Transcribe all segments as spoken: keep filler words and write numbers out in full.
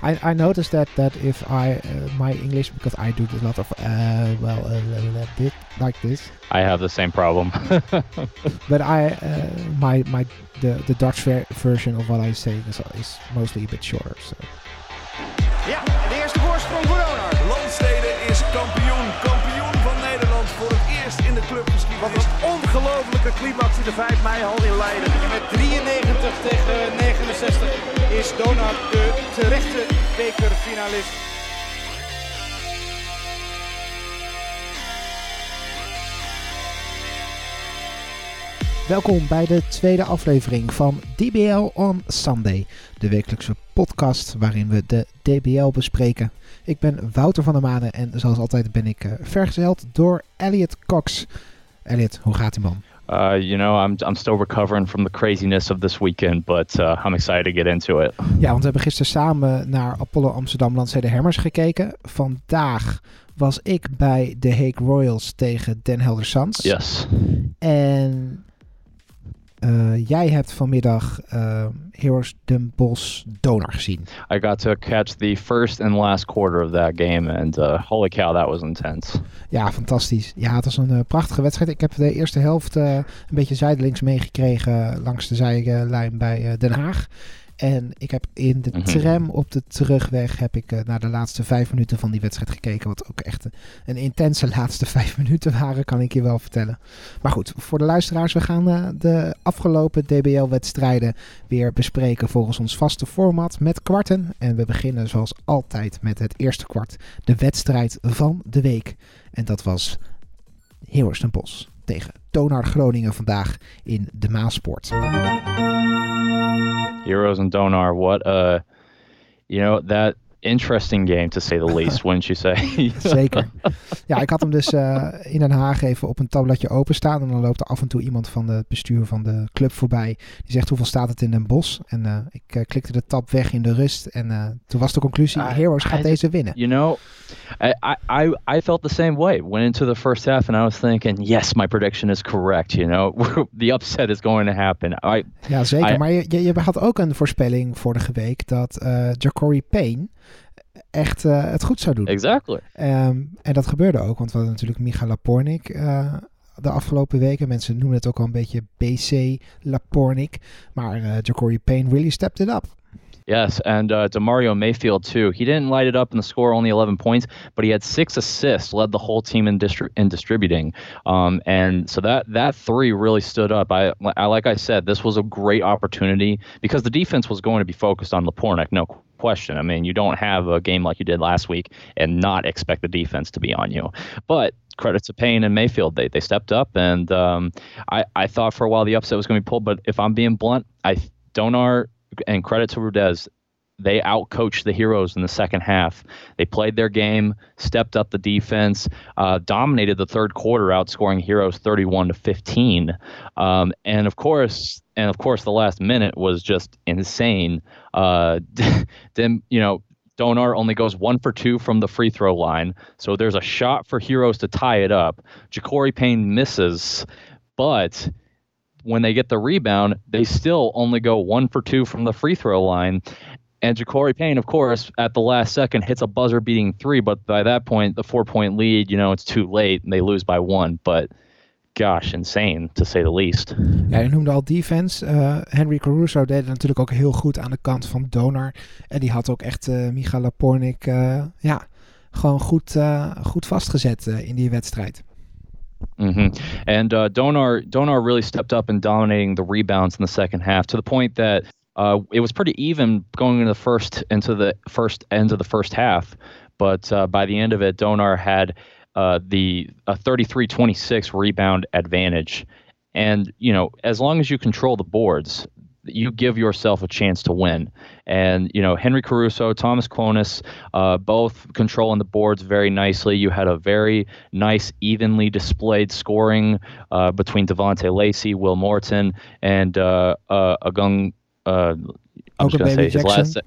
I, I noticed that that if I uh, my English, because I do a lot of uh, well a little bit like this. I have the same problem. But I uh, my my the the Dutch ver- version of what I say is, is mostly a bit shorter. So. Ja, de eerste voorsprong voor Donar. Landstede is kampioen, kampioen van Nederland voor het eerst in de clubgeschiedenis. Wat een ongelofelijke climax in de vijf mei al in Leiden. En met drieënnegentig tegen negenenzestig is Donar de terechte bekerfinalist. Welkom bij de tweede aflevering van D B L on Sunday, de wekelijkse podcast waarin we de D B L bespreken. Ik ben Wouter van der Manen en zoals altijd ben ik uh, vergezeld door Elliot Cox. Elliot, hoe gaat ie, man? Uh, you know, I'm, I'm still recovering from the craziness of this weekend, but uh, I'm excited to get into it. Ja, want we hebben gisteren samen naar Apollo Amsterdam Landstede Hammers gekeken. Vandaag was ik bij de Den Haag Royals tegen Den Helder Sands. Yes. En... Uh, jij hebt vanmiddag uh, Heroes Den Bosch Donar gezien. I got to catch the first and last quarter of that game. And uh, holy cow, that was intense. Ja, fantastisch. Ja, het was een uh, prachtige wedstrijd. Ik heb de eerste helft uh, een beetje zijdelings meegekregen langs de zijlijn bij uh, Den Haag. En ik heb in de tram op de terugweg heb ik uh, naar de laatste vijf minuten van die wedstrijd gekeken. Wat ook echt een intense laatste vijf minuten waren, kan ik je wel vertellen. Maar goed, voor de luisteraars, we gaan uh, de afgelopen D B L-wedstrijden weer bespreken volgens ons vaste format met kwarten. En we beginnen zoals altijd met het eerste kwart, de wedstrijd van de week. En dat was Heroes Den Bosch tegen Donar Groningen vandaag in de Maaspoort. Heroes and Donar, what a, you know, that interesting game to say the least, wouldn't you say? Zeker. Ja, ik had hem dus uh, in Den Haag even op een tabbladje openstaan. En dan loopt er af en toe iemand van het bestuur van de club voorbij. Die zegt, hoeveel staat het in Den Bosch? En uh, ik uh, klikte de tab weg in de rust. En uh, toen was de conclusie, I, Heroes gaat I, deze winnen. You know, I, I, I felt the same way. Went into the first half and I was thinking, yes, my prediction is correct. You know, the upset is going to happen. I, ja, zeker. I, maar je, je, je had ook een voorspelling vorige week dat uh, Jaquori Payne echt uh, het goed zou doen. Exactly. Um, en dat gebeurde ook, want we hadden natuurlijk Micha Lapornik uh, de afgelopen weken. Mensen noemen het ook al een beetje B C Lapornik. Maar uh, Jaquori Payne really stepped it up. Yes, and uh, DeMario Mayfield too. He didn't light it up in the score, only eleven points, but he had six assists, led the whole team in, distri- in distributing. Um, and so that that three really stood up. I, I like I said, this was a great opportunity because the defense was going to be focused on Lapornik, no question. I mean, you don't have a game like you did last week and not expect the defense to be on you. But credit to Payne and Mayfield, they they stepped up, and um, I I thought for a while the upset was going to be pulled. But if I'm being blunt, I Donar. And credit to Rudez, they outcoached the Heroes in the second half. They played their game, stepped up the defense, uh, dominated the third quarter, outscoring Heroes thirty-one to fifteen. Um, and of course, and of course, the last minute was just insane. Uh, then you know, Donar only goes one for two from the free throw line, so there's a shot for Heroes to tie it up. Jaquori Payne misses, but when they get the rebound, they still only go one for two from the free throw line. And Jaquori Payne, of course, at the last second hits a buzzer-beating three, but by that point, the four-point lead, you know, it's too late, and they lose by one. But, gosh, insane, to say the least. Ja, je noemde al defense. Uh, Henry Caruso deed het natuurlijk ook heel goed aan de kant van Donar. En die had ook echt uh, Micha Lapornik uh, ja, gewoon goed, uh, goed vastgezet uh, in die wedstrijd. Mm-hmm. And uh, Donar Donar really stepped up in dominating the rebounds in the second half to the point that uh, it was pretty even going into the first into the first end of the first half, but uh, by the end of it, Donar had uh, the a thirty-three twenty-six rebound advantage, and you know as long as you control the boards, you give yourself a chance to win. And, you know, Henry Caruso, Thomas Klonis, uh, both controlling the boards very nicely. You had a very nice, evenly displayed scoring uh, between Devontae Lacy, Will Morton, and uh, uh, Agung, uh, I'm just going to say Jackson. His last...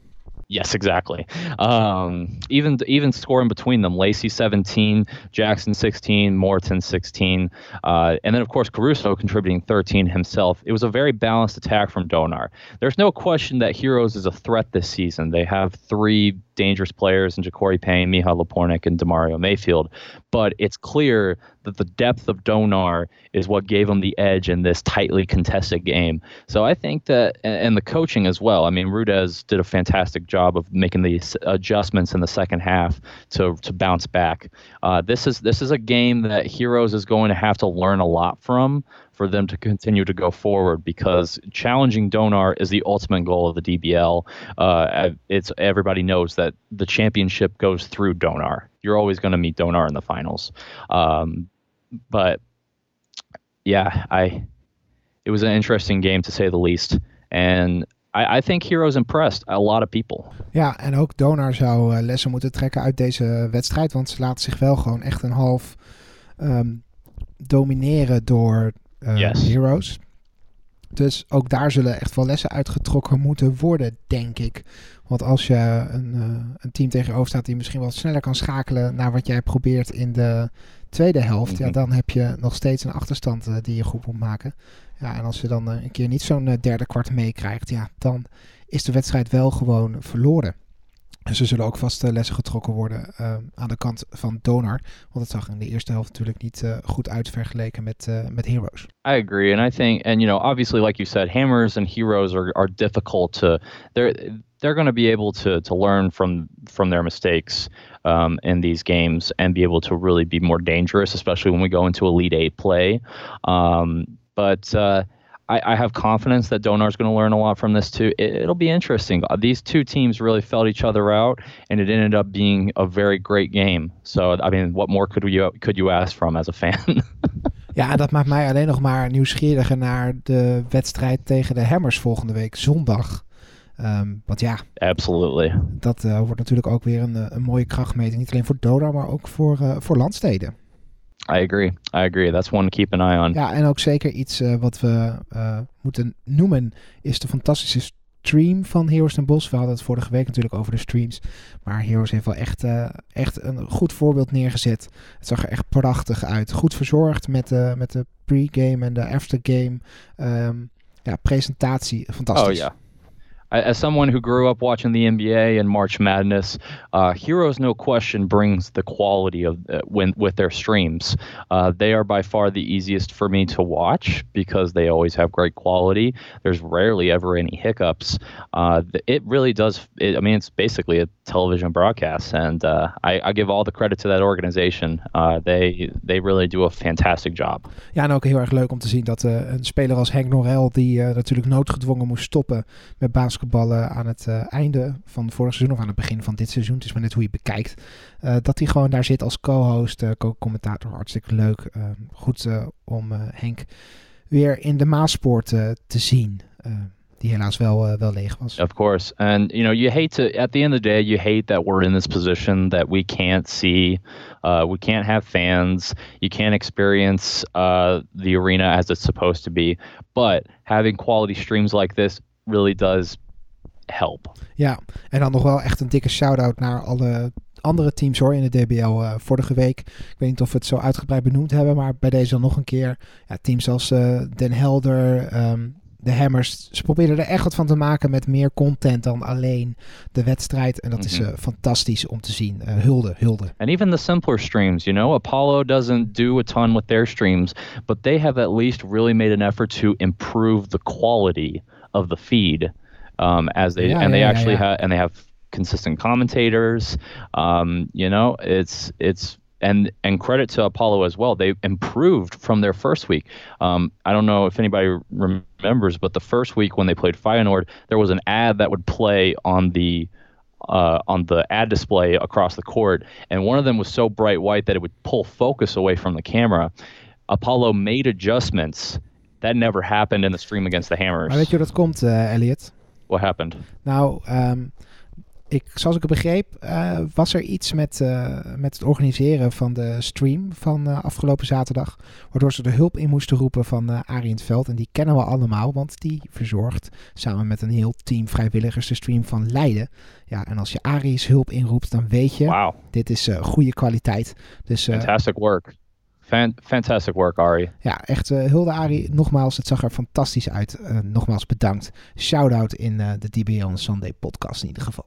Yes, exactly. Um, even even scoring between them, Lacy seventeen, Jackson sixteen, Morton sixteen, uh, and then of course Caruso contributing thirteen himself. It was a very balanced attack from Donar. There's no question that Heroes is a threat this season. They have three dangerous players in Jaquori Payne, Micha Lapornik, and DeMario Mayfield, but it's clear that the depth of Donar is what gave him the edge in this tightly contested game. So I think that, and the coaching as well. I mean, Rudez did a fantastic job of making the adjustments in the second half to to bounce back. Uh, this is this is a game that Heroes is going to have to learn a lot from for them to continue to go forward, because challenging Donar is the ultimate goal of the D B L. Uh, it's everybody knows that the championship goes through Donar. You're always going to meet Donar in the finals. Um, but yeah, I it was an interesting game to say the least, and I, I think Heroes impressed a lot of people. Ja, en ook Donar zou uh, lessen moeten trekken uit deze wedstrijd, want ze laten zich wel gewoon echt een half um, domineren door uh, yes. Heroes. Dus ook daar zullen echt wel lessen uitgetrokken moeten worden, denk ik. Want als je een, uh, een team tegenover staat die misschien wel sneller kan schakelen naar wat jij probeert in de tweede helft, mm-hmm. ja, dan heb je nog steeds een achterstand uh, die je goed moet maken. Ja, en als je dan uh, een keer niet zo'n uh, derde kwart meekrijgt, ja, dan is de wedstrijd wel gewoon verloren. Dus er zullen ook vast uh, lessen getrokken worden uh, aan de kant van Donar. Want dat zag in de eerste helft natuurlijk niet uh, goed uit vergeleken met, uh, met Heroes. I agree. And I think, and you know, obviously like you said, Hammers and Heroes are, are difficult to... They're, they're going to be able to, to learn from, from their mistakes um, in these games and be able to really be more dangerous, especially when we go into Elite Eight play. Um, but... Uh, I have confidence that Donar's going to learn a lot from this too. It'll be interesting. These two teams really felt each other out, and it ended up being a very great game. So, I mean, what more could you could you ask from as a fan? Ja, dat maakt mij alleen nog maar nieuwsgieriger naar de wedstrijd tegen de Hammers volgende week zondag. Um, want ja, absolutely. Dat uh, wordt natuurlijk ook weer een, een mooie krachtmeting, niet alleen voor Donar, maar ook voor uh, voor Landstede. I agree, I agree. That's one to keep an eye on. Ja, en ook zeker iets uh, wat we uh, moeten noemen is de fantastische stream van Heroes Den Bosch. We hadden het vorige week natuurlijk over de streams. Maar Heroes heeft wel echt, uh, echt een goed voorbeeld neergezet. Het zag er echt prachtig uit. Goed verzorgd met, uh, met de pre-game en de aftergame. Um, ja, presentatie, fantastisch. Oh ja. Yeah. As someone who grew up watching the N B A and March Madness, uh, Heroes, no question, brings the quality of uh, when, with their streams. Uh, they are by far the easiest for me to watch because they always have great quality. There's rarely ever any hiccups. Uh, it really does. It, I mean, it's basically a television broadcast, and uh, I, I give all the credit to that organization. Uh, they they really do a fantastic job. Ja, en ook heel erg leuk om te zien dat uh, een speler als Henk Norel, die uh, natuurlijk noodgedwongen moest stoppen met basketbal. Ballen aan het uh, einde van vorig seizoen of aan het begin van dit seizoen, het is maar net hoe je het bekijkt, uh, dat hij gewoon daar zit als co-host, uh, co-commentator, hartstikke leuk. Uh, goed uh, om uh, Henk weer in de Maaspoort uh, te zien. Uh, Die helaas wel, uh, wel leeg was. Of course. And, you know, you hate to, at the end of the day, you hate that we're in this position that we can't see, uh, we can't have fans, you can't experience uh, the arena as it's supposed to be. But having quality streams like this really does help. Ja, en dan nog wel echt een dikke shout-out naar alle andere teams hoor in de D B L. Uh, vorige week, ik weet niet of we het zo uitgebreid benoemd hebben, maar bij deze dan nog een keer. Ja, teams als uh, Den Helder, um, de Hammers, ze proberen er echt wat van te maken met meer content dan alleen de wedstrijd. En dat mm-hmm. is uh, fantastisch om te zien. Uh, hulde, hulde. And even the simpler streams, you know, Apollo doesn't do a ton with their streams, but they have at least really made an effort to improve the quality of the feed, um, as they yeah, and yeah, they actually yeah, yeah. have and they have consistent commentators. Um, you know, it's it's and and credit to Apollo as well. They improved from their first week. Um, I don't know if anybody remembers, but the first week when they played Feyenoord, there was an ad that would play on the uh, on the ad display across the court, and one of them was so bright white that it would pull focus away from the camera. Apollo made adjustments. That never happened in the stream against the Hammers. Maar weet je hoe dat komt, uh, Elliot? What happened? Nou, um, ik, zoals ik het begreep, uh, was er iets met, uh, met het organiseren van de stream van uh, afgelopen zaterdag. Waardoor ze de hulp in moesten roepen van uh, Arie in het veld. En die kennen we allemaal, want die verzorgt samen met een heel team vrijwilligers de stream van Leiden. Ja, en als je Arie's hulp inroept, dan weet je, wow. dit is uh, goede kwaliteit. Dus, uh, Fantastic work. Fantastic work, Arie. Ja, echt uh, hulde Arie. Nogmaals, het zag er fantastisch uit. Uh, nogmaals bedankt. Shout-out in uh, de D B L en Sunday podcast in ieder geval.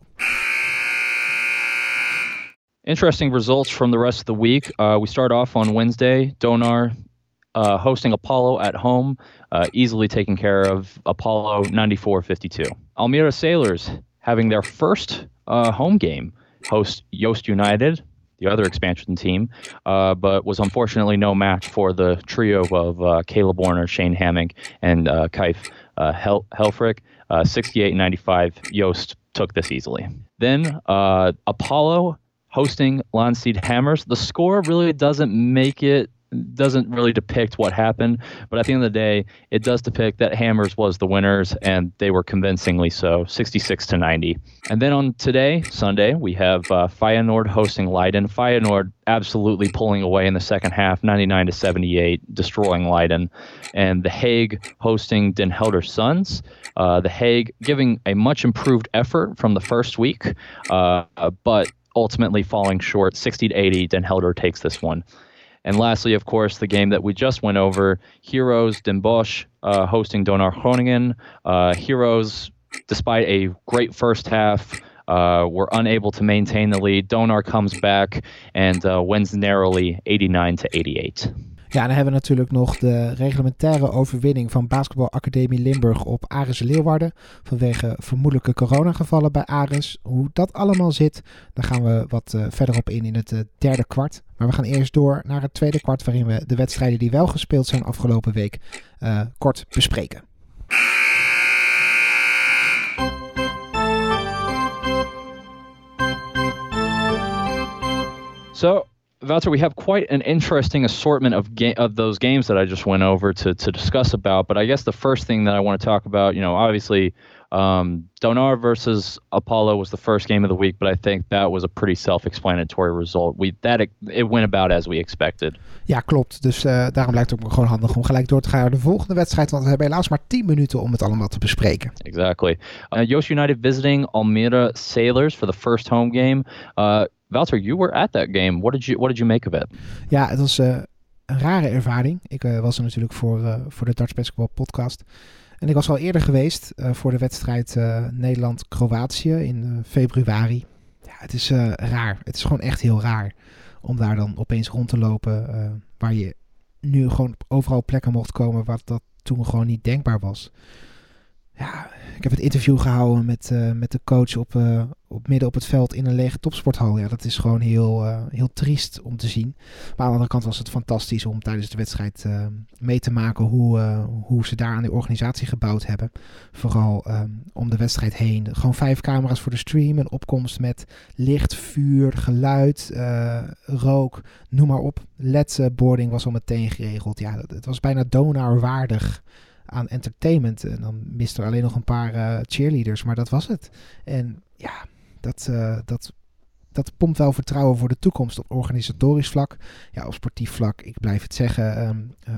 Interesting results from the rest of the week. Uh, we start off on Wednesday. Donar uh, hosting Apollo at home. Uh, easily taking care of Apollo ninety-four fifty-two. Almere Sailors having their first uh, home game. Host Yoast United, the other expansion team, uh, but was unfortunately no match for the trio of uh, Caleb Warner, Shane Hammink, and uh, Kaif uh, Hel- Helfrich. Uh, sixty-eight ninety-five, Yoast took this easily. Then uh, Apollo hosting Landstede Hammers. The score really doesn't make it, doesn't really depict what happened, but at the end of the day, it does depict that Hammers was the winners, and they were convincingly so, sixty-six to ninety. And then on today, Sunday, we have uh, Feyenoord hosting Leiden. Feyenoord absolutely pulling away in the second half, ninety-nine to seventy-eight, destroying Leiden. And The Haag hosting Den Helder Sands. Uh, The Haag giving a much improved effort from the first week, uh, but ultimately falling short, sixty to eighty. Den Helder takes this one. And lastly, of course, the game that we just went over, Heroes Den Bosch uh, hosting Donar Groningen. Uh, Heroes, despite a great first half, uh, were unable to maintain the lead. Donar comes back and uh, wins narrowly eighty-nine to eighty-eight. Ja, en dan hebben we natuurlijk nog de reglementaire overwinning van Basketbal Academie Limburg op Aris Leeuwarden. Vanwege vermoedelijke coronagevallen bij Aris. Hoe dat allemaal zit, daar gaan we wat uh, verder op in in het uh, derde kwart. Maar we gaan eerst door naar het tweede kwart, waarin we de wedstrijden die wel gespeeld zijn afgelopen week uh, kort bespreken. So, Wouter, we have quite an interesting assortment of ga- of those games that I just went over to to discuss about. But I guess the first thing that I want to talk about, you know, obviously um, Donar versus Apollo was the first game of the week, but I think that was a pretty self-explanatory result. We that it went about as we expected. Ja, klopt. Dus uh, daarom lijkt het ook gewoon handig om gelijk door te gaan naar de volgende wedstrijd, want we hebben helaas maar tien minuten om het allemaal te bespreken. Exactly. Uh, Yoast United visiting Almere Sailors for the first home game. Uh, Wouter, you were at that game. What did you What did you make of it? Ja, het was uh, een rare ervaring. Ik uh, was er natuurlijk voor, uh, voor de Dutch Basketball podcast. En ik was al eerder geweest uh, voor de wedstrijd uh, Nederland-Kroatië in uh, februari. Ja, het is uh, raar. Het is gewoon echt heel raar om daar dan opeens rond te lopen. Uh, waar je nu gewoon overal plekken mocht komen wat dat toen gewoon niet denkbaar was. Ja, ik heb het interview gehouden met, uh, met de coach op, uh, op midden op het veld in een lege topsporthal. Ja, dat is gewoon heel, uh, heel triest om te zien. Maar aan de andere kant was het fantastisch om tijdens de wedstrijd uh, mee te maken hoe, uh, hoe ze daar aan de organisatie gebouwd hebben. Vooral um, om de wedstrijd heen. Gewoon vijf camera's voor de stream. Een opkomst met licht, vuur, geluid, uh, rook, noem maar op. L E D-boarding was al meteen geregeld. Ja, het was bijna Donar-waardig aan entertainment. En dan mist er alleen nog een paar uh, cheerleaders, maar dat was het. En ja, dat, uh, dat, dat pompt wel vertrouwen voor de toekomst op organisatorisch vlak. Ja, op sportief vlak, ik blijf het zeggen, um, uh,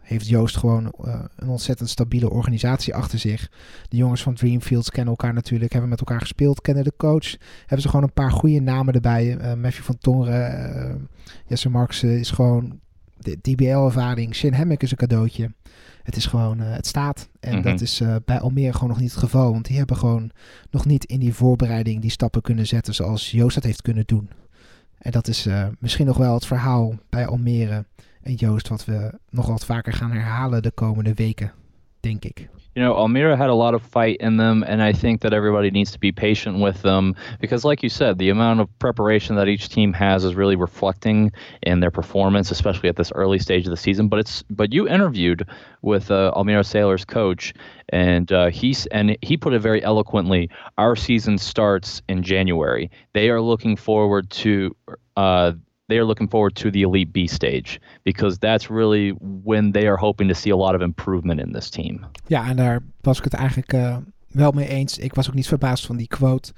heeft Yoast gewoon uh, een ontzettend stabiele organisatie achter zich. De jongens van Dreamfields kennen elkaar natuurlijk, hebben met elkaar gespeeld, kennen de coach. Hebben ze gewoon een paar goede namen erbij. Uh, Matthew van Tongeren, uh, Jesse Marx is gewoon de D B L-ervaring. Shane Hammink is een cadeautje. Het is gewoon, uh, het staat. En mm-hmm. dat is uh, bij Almere gewoon nog niet het geval. Want die hebben gewoon nog niet in die voorbereiding die stappen kunnen zetten zoals Yoast dat heeft kunnen doen. En dat is uh, misschien nog wel het verhaal bij Almere en Yoast wat we nog wat vaker gaan herhalen de komende weken, denk ik. You know, Almere had a lot of fight in them, and I think that everybody needs to be patient with them because, like you said, the amount of preparation that each team has is really reflecting in their performance, especially at this early stage of the season. But it's but you interviewed with uh, Almere Sailors coach, and uh, he's and he put it very eloquently. Our season starts in January. They are looking forward to. Uh, They are looking forward to the Elite B stage. Because that's really when they are hoping to see a lot of improvement in this team. Ja, en daar was ik het eigenlijk uh, wel mee eens. Ik was ook niet verbaasd van die quote.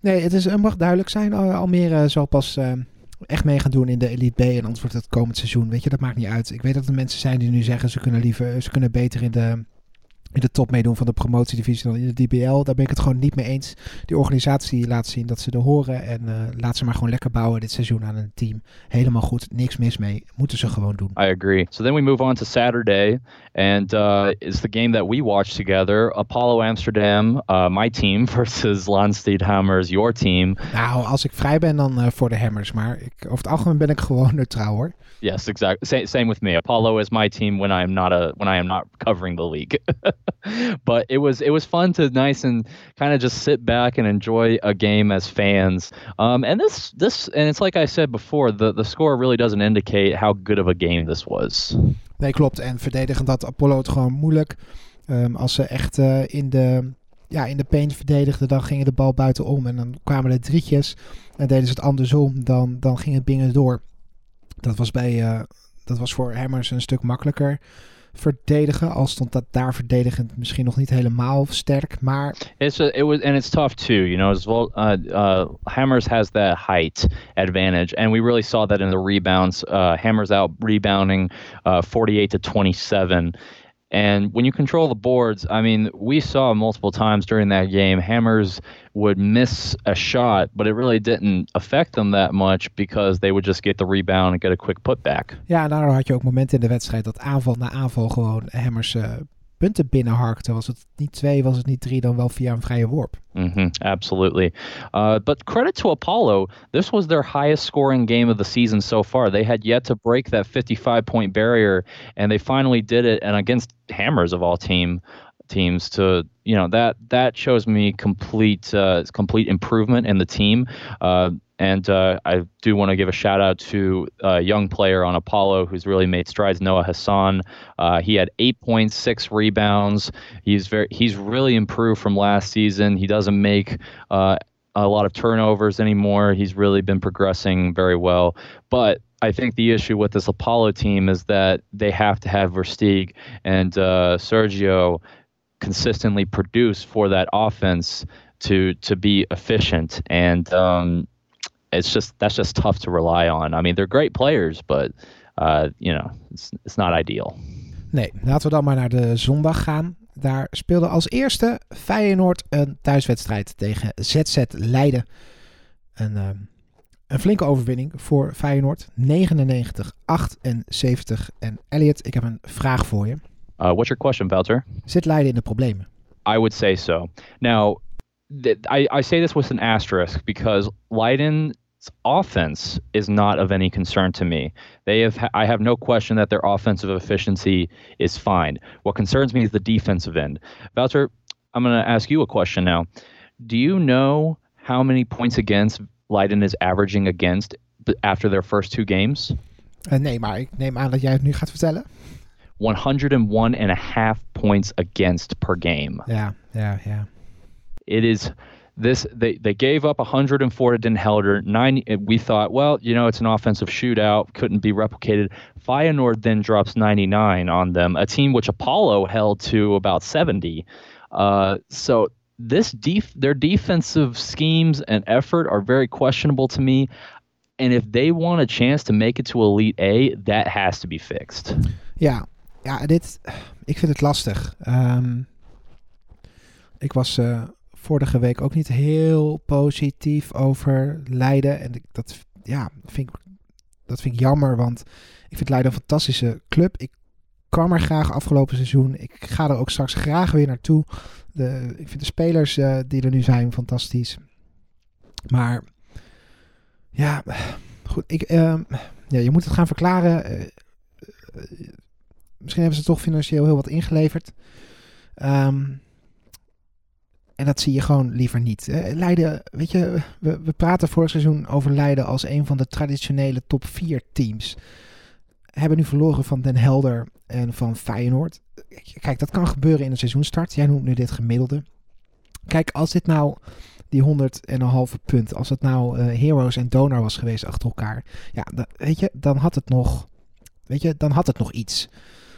Nee, het, is, het mag duidelijk zijn. Almere zal pas uh, echt mee gaan doen in de Elite B. En anders wordt het komend seizoen. Weet je, dat maakt niet uit. Ik weet dat er mensen zijn die nu zeggen... ze kunnen, liever, ze kunnen beter in de... in de top meedoen van de promotiedivisie dan in de D B L. Daar ben ik het gewoon niet mee eens. Die organisatie laat zien dat ze er horen. En uh, laat ze maar gewoon lekker bouwen dit seizoen aan een team. Helemaal goed. Niks mis mee. Moeten ze gewoon doen. I agree. So then we move on to Saturday. And uh, it's the game that we watch together. Apollo Amsterdam, uh, my team versus Landstede Hammers, your team. Nou, als ik vrij ben dan uh, voor de Hammers. Maar ik, over het algemeen ben ik gewoon neutraal hoor. Yes, exactly. Same, same with me. Apollo is my team when I am not a when I am not covering the league. But it was it was fun to nice and kind of just sit back and enjoy a game as fans. Um, and this this and it's like I said before, the the score really doesn't indicate how good of a game this was. Nee, klopt. En verdedigend had Apollo het gewoon moeilijk. Um, als ze echt uh, in de ja in de paint verdedigden, dan gingen de bal buitenom en dan kwamen er drietjes en deden ze het andersom. Dan dan ging het bingen door. Dat was, bij, uh, dat was voor Hammers een stuk makkelijker verdedigen. Al stond dat daar verdedigend misschien nog niet helemaal sterk, maar... It's a, it was, and it's tough too, you know, as well, uh, uh, Hammers has that height advantage. And we really saw that in the rebounds. Uh, Hammers out rebounding uh, forty-eight to twenty-seven. And when you control the boards, I mean, we saw multiple times during that game, Hammers would miss a shot, but it really didn't affect them that much because they would just get the rebound and get a quick putback. Ja, en daardoor had je ook momenten in de wedstrijd dat aanval na aanval gewoon Hammers uh, punten binnenharkte. Was het niet twee, was het niet drie, dan wel via een vrije worp. Mm-hmm, absolutely. Uh, but credit to Apollo, this was their highest scoring game of the season so far. They had yet to break that fifty-five point barrier, and they finally did it, and against Hammers of all team teams to, you know, that that shows me complete uh, complete improvement in the team. Uh, and uh, I do want to give a shout out to a young player on Apollo who's really made strides, Noah Hassan. Uh, he had eight point six rebounds. He's very he's really improved from last season. He doesn't make uh, a lot of turnovers anymore. He's really been progressing very well. But I think the issue with this Apollo team is that they have to have Versteeg and uh, Sergio consistently produce for that offense to to be efficient. And um, it's just that's just tough to rely on. I mean, they're great players, but uh, you know, it's it's not ideal. Nee, laten we dan maar naar de zondag gaan. Daar speelde als eerste Feyenoord een thuiswedstrijd tegen Z Z Leiden. En uh, Een flinke overwinning voor Feyenoord. negenennegentig, achtenzeventig. En Elliot, ik heb een vraag voor je. Uh, what's your question, Wouter? Zit Leiden in de problemen? I would say so. Now, th- I, I say this with an asterisk because Leiden's offense is not of any concern to me. They have, I have no question that their offensive efficiency is fine. What concerns me is the defensive end. Wouter, I'm going to ask you a question now. Do you know how many points against Leiden is averaging against after their first two games? Uh, nee, maar ik neem aan dat jij het nu gaat vertellen. one oh one and a half points against per game. Yeah, yeah, yeah. It is this. They they gave up one oh four to Den Helder. Nine. We thought, well, you know, it's an offensive shootout. Couldn't be replicated. Feyenoord then drops ninety-nine on them, a team which Apollo held to about seventy. Uh, so. This def- their defensive schemes and effort are very questionable to me. And if they want a chance to make it to Elite A, that has to be fixed. Ja, ja dit, ik vind het lastig. Um, ik was uh, vorige week ook niet heel positief over Leiden. En ik, dat, ja, vind ik, dat vind ik jammer, want ik vind Leiden een fantastische club. Ik kwam er graag afgelopen seizoen. Ik ga er ook straks graag weer naartoe. De, ik vind de spelers uh, die er nu zijn fantastisch. Maar ja, goed. Ik, uh, ja, je moet het gaan verklaren. Uh, uh, uh, misschien hebben ze toch financieel heel wat ingeleverd. Um, en dat zie je gewoon liever niet. Uh, Leiden, weet je, we, we praten vorig seizoen over Leiden als een van de traditionele top vier teams. Hebben nu verloren van Den Helder en van Feyenoord. Kijk, dat kan gebeuren in een seizoenstart. Jij noemt nu dit gemiddelde. Kijk, als dit nou die honderd en een halve punt, als het nou uh, Heroes en Donar was geweest achter elkaar, ja, dat, weet je, dan had het nog, weet je, dan had het nog iets.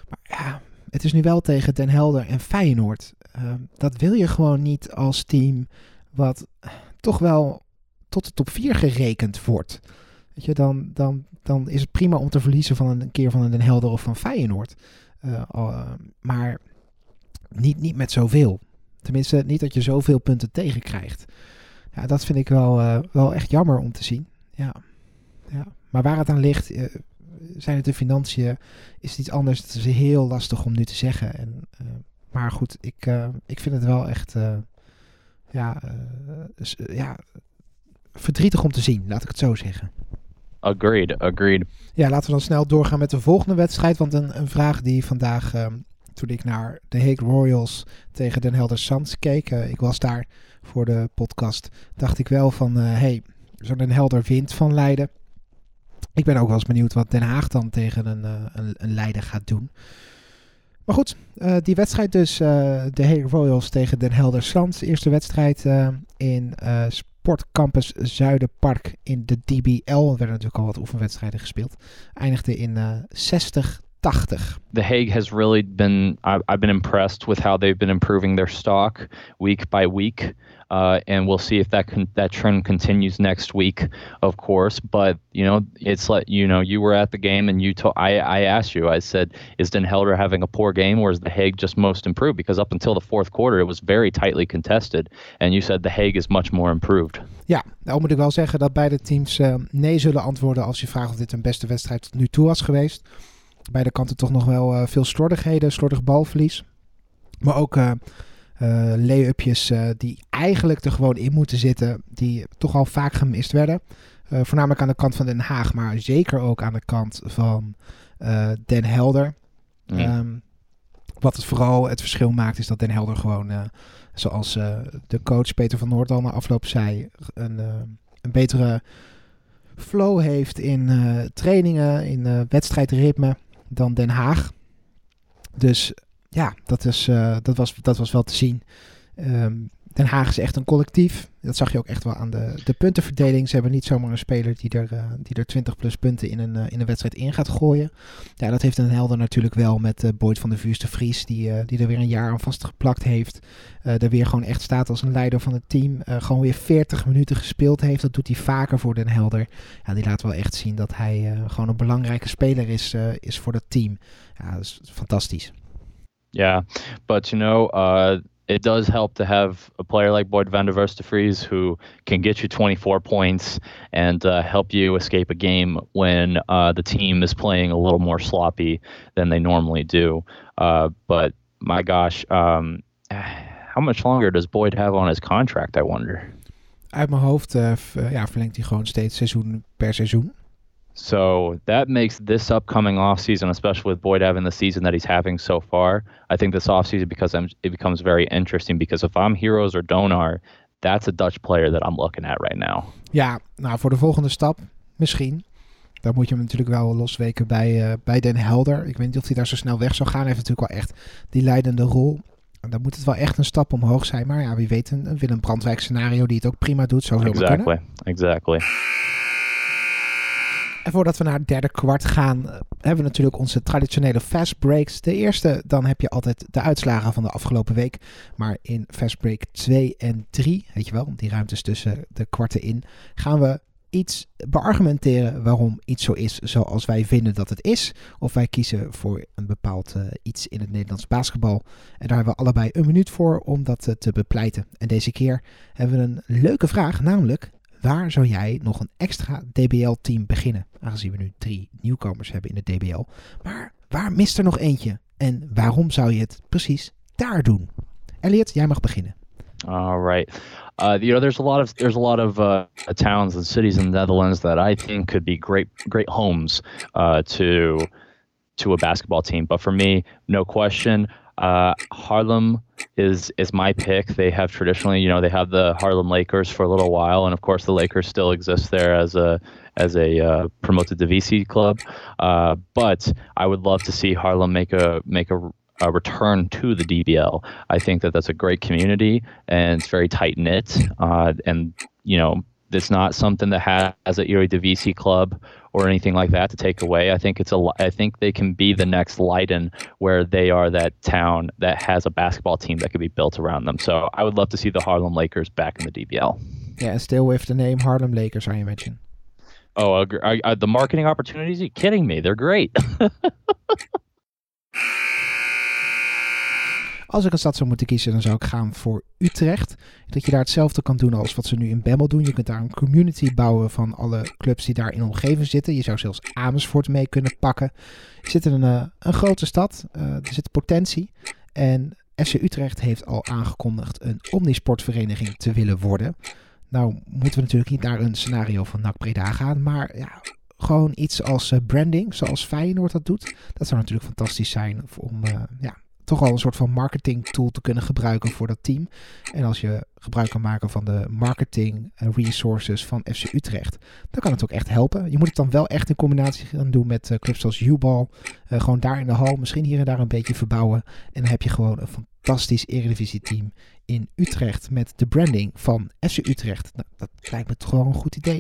Maar ja, het is nu wel tegen Den Helder en Feyenoord. Uh, dat wil je gewoon niet als team wat toch wel tot de top vier gerekend wordt. Weet je, dan, dan, dan is het prima om te verliezen van een keer van een Den Helder of van Feyenoord. Uh, uh, maar niet, niet met zoveel. Tenminste, niet dat je zoveel punten tegenkrijgt. Ja, dat vind ik wel, uh, wel echt jammer om te zien. Ja. Ja. Maar waar het aan ligt, uh, zijn het de financiën, is het iets anders. Het is heel lastig om nu te zeggen. En, uh, maar goed, ik, uh, ik vind het wel echt uh, ja, uh, dus, uh, ja, verdrietig om te zien, laat ik het zo zeggen. Agreed, agreed. Ja, laten we dan snel doorgaan met de volgende wedstrijd. Want een, een vraag die vandaag, uh, toen ik naar de Den Haag Royals tegen Den Helder Sands keek. Uh, ik was daar voor de podcast. Dacht ik wel van, hé, uh, hey, zo'n Den Helder wint van Leiden. Ik ben ook wel eens benieuwd wat Den Haag dan tegen een, uh, een, een Leiden gaat doen. Maar goed, uh, die wedstrijd dus. Uh, de Den Haag Royals tegen Den Helder Sands. Eerste wedstrijd uh, in uh, Sportcampus Zuiderpark in de D B L. Er werden natuurlijk al wat oefenwedstrijden gespeeld. Eindigde in uh, zestig tachtig. The Hague has really been, I've been impressed with how they've been improving their stock week by week. Uh, and we'll see if that con- that trend continues next week, of course. But, you know, it's like, you know, you were at the game and you to- I, I asked you, I said, is Den Helder having a poor game or is The Hague just most improved? Because up until the fourth quarter, it was very tightly contested. And you said The Hague is much more improved. Ja, nou moet ik wel zeggen dat beide teams uh, nee zullen antwoorden als je vraagt of dit hun beste wedstrijd tot nu toe was geweest. Beide kanten toch nog wel uh, veel slordigheden, slordig balverlies. Maar ook uh, uh, lay-upjes uh, die eigenlijk er gewoon in moeten zitten. Die toch al vaak gemist werden. Uh, voornamelijk aan de kant van Den Haag. Maar zeker ook aan de kant van uh, Den Helder. Nee. Um, wat het vooral het verschil maakt is dat Den Helder gewoon... Uh, zoals uh, de coach Peter van Noordal na afloop zei... een, uh, een betere flow heeft in uh, trainingen, in uh, wedstrijdritme... dan Den Haag. Dus ja, dat, is, uh, dat, was, dat was wel te zien. Um, Den Haag is echt een collectief. Dat zag je ook echt wel aan de, de puntenverdeling. Ze hebben niet zomaar een speler die er, uh, die er twintig plus punten in een, uh, in een wedstrijd in gaat gooien. Ja, dat heeft Den Helder natuurlijk wel met uh, Boyd van der Vuurst de Vries, die, uh, die er weer een jaar aan vastgeplakt heeft. Uh, er weer gewoon echt staat als een leider van het team. Uh, gewoon weer veertig minuten gespeeld heeft. Dat doet hij vaker voor Den Helder. Ja, die laat wel echt zien dat hij uh, gewoon een belangrijke speler is, uh, is voor dat team. Ja, dat is fantastisch. Ja, yeah, but you know... Uh... It does help to have a player like Boyd van der Vuurst de Vries who can get you twenty-four points and uh, help you escape a game when uh, the team is playing a little more sloppy than they normally do. Uh, but my gosh, um, how much longer does Boyd have on his contract, I wonder? Uit mijn hoofd uh, ja, verlengt hij gewoon steeds seizoen per seizoen. So that makes this upcoming offseason, especially with Boyd having the season that he's having so far, I think this offseason because I'm, it becomes very interesting. Because if I'm Heroes or Donar, that's a Dutch player that I'm looking at right now. Ja, nou voor de volgende stap misschien. Daar moet je hem natuurlijk wel losweken bij, uh, bij Den Helder. Ik weet niet of hij daar zo snel weg zou gaan. Hij heeft natuurlijk wel echt die leidende rol. En dan moet het wel echt een stap omhoog zijn. Maar ja, wie weet een, een Willem Brandwijk scenario die het ook prima doet. Zou heel exactly, kunnen. Exactly, exactly. En voordat we naar het derde kwart gaan, hebben we natuurlijk onze traditionele fast breaks. De eerste, dan heb je altijd de uitslagen van de afgelopen week. Maar in fast break twee en drie, weet je wel, die ruimtes tussen de kwarten in, gaan we iets beargumenteren waarom iets zo is zoals wij vinden dat het is. Of wij kiezen voor een bepaald uh, iets in het Nederlands basketbal. En daar hebben we allebei een minuut voor om dat uh, te bepleiten. En deze keer hebben we een leuke vraag, namelijk... Waar zou jij nog een extra D B L-team beginnen? Aangezien we nu drie nieuwkomers hebben in de D B L. Maar waar mist er nog eentje? En waarom zou je het precies daar doen? Elliot, jij mag beginnen. All right. Uh, you know, there's a lot of there's a lot of uh, towns and cities in the Netherlands that I think could be great great homes uh, to to a basketball team. But for me, no question. Uh, Haarlem is is my pick. They have traditionally, you know, they have the Haarlem Lakers for a little while, and of course the Lakers still exist there as a as a uh, promoted divisie club. Uh, but I would love to see Haarlem make a make a, a return to the D B L. I think that that's a great community and it's very tight knit. Uh, and you know, it's not something that has, has an Eredivisie club or anything like that to take away. I think it's a. I think they can be the next Leiden, where they are that town that has a basketball team that could be built around them. So I would love to see the Haarlem Lakers back in the D B L. Yeah, and still with the name Haarlem Lakers, I imagine. Oh, uh, are, are the marketing opportunities? Are you kidding me? They're great. Als ik een stad zou moeten kiezen, dan zou ik gaan voor Utrecht. Dat je daar hetzelfde kan doen als wat ze nu in Bemmel doen. Je kunt daar een community bouwen van alle clubs die daar in de omgeving zitten. Je zou zelfs Amersfoort mee kunnen pakken. Je zit in een, een grote stad. Uh, er zit potentie. En F C Utrecht heeft al aangekondigd een omnisportvereniging te willen worden. Nou moeten we natuurlijk niet naar een scenario van N A C Breda gaan. Maar ja, gewoon iets als branding, zoals Feyenoord dat doet. Dat zou natuurlijk fantastisch zijn om... Uh, ja, toch al een soort van marketing tool te kunnen gebruiken voor dat team. En als je gebruik kan maken van de marketing resources van F C Utrecht, dan kan het ook echt helpen. Je moet het dan wel echt in combinatie gaan doen met clubs zoals U-Ball. Uh, gewoon daar in de hal, misschien hier en daar een beetje verbouwen. En dan heb je gewoon een fantastisch Eredivisie team in Utrecht met de branding van F C Utrecht. Nou, dat lijkt me toch gewoon een goed idee.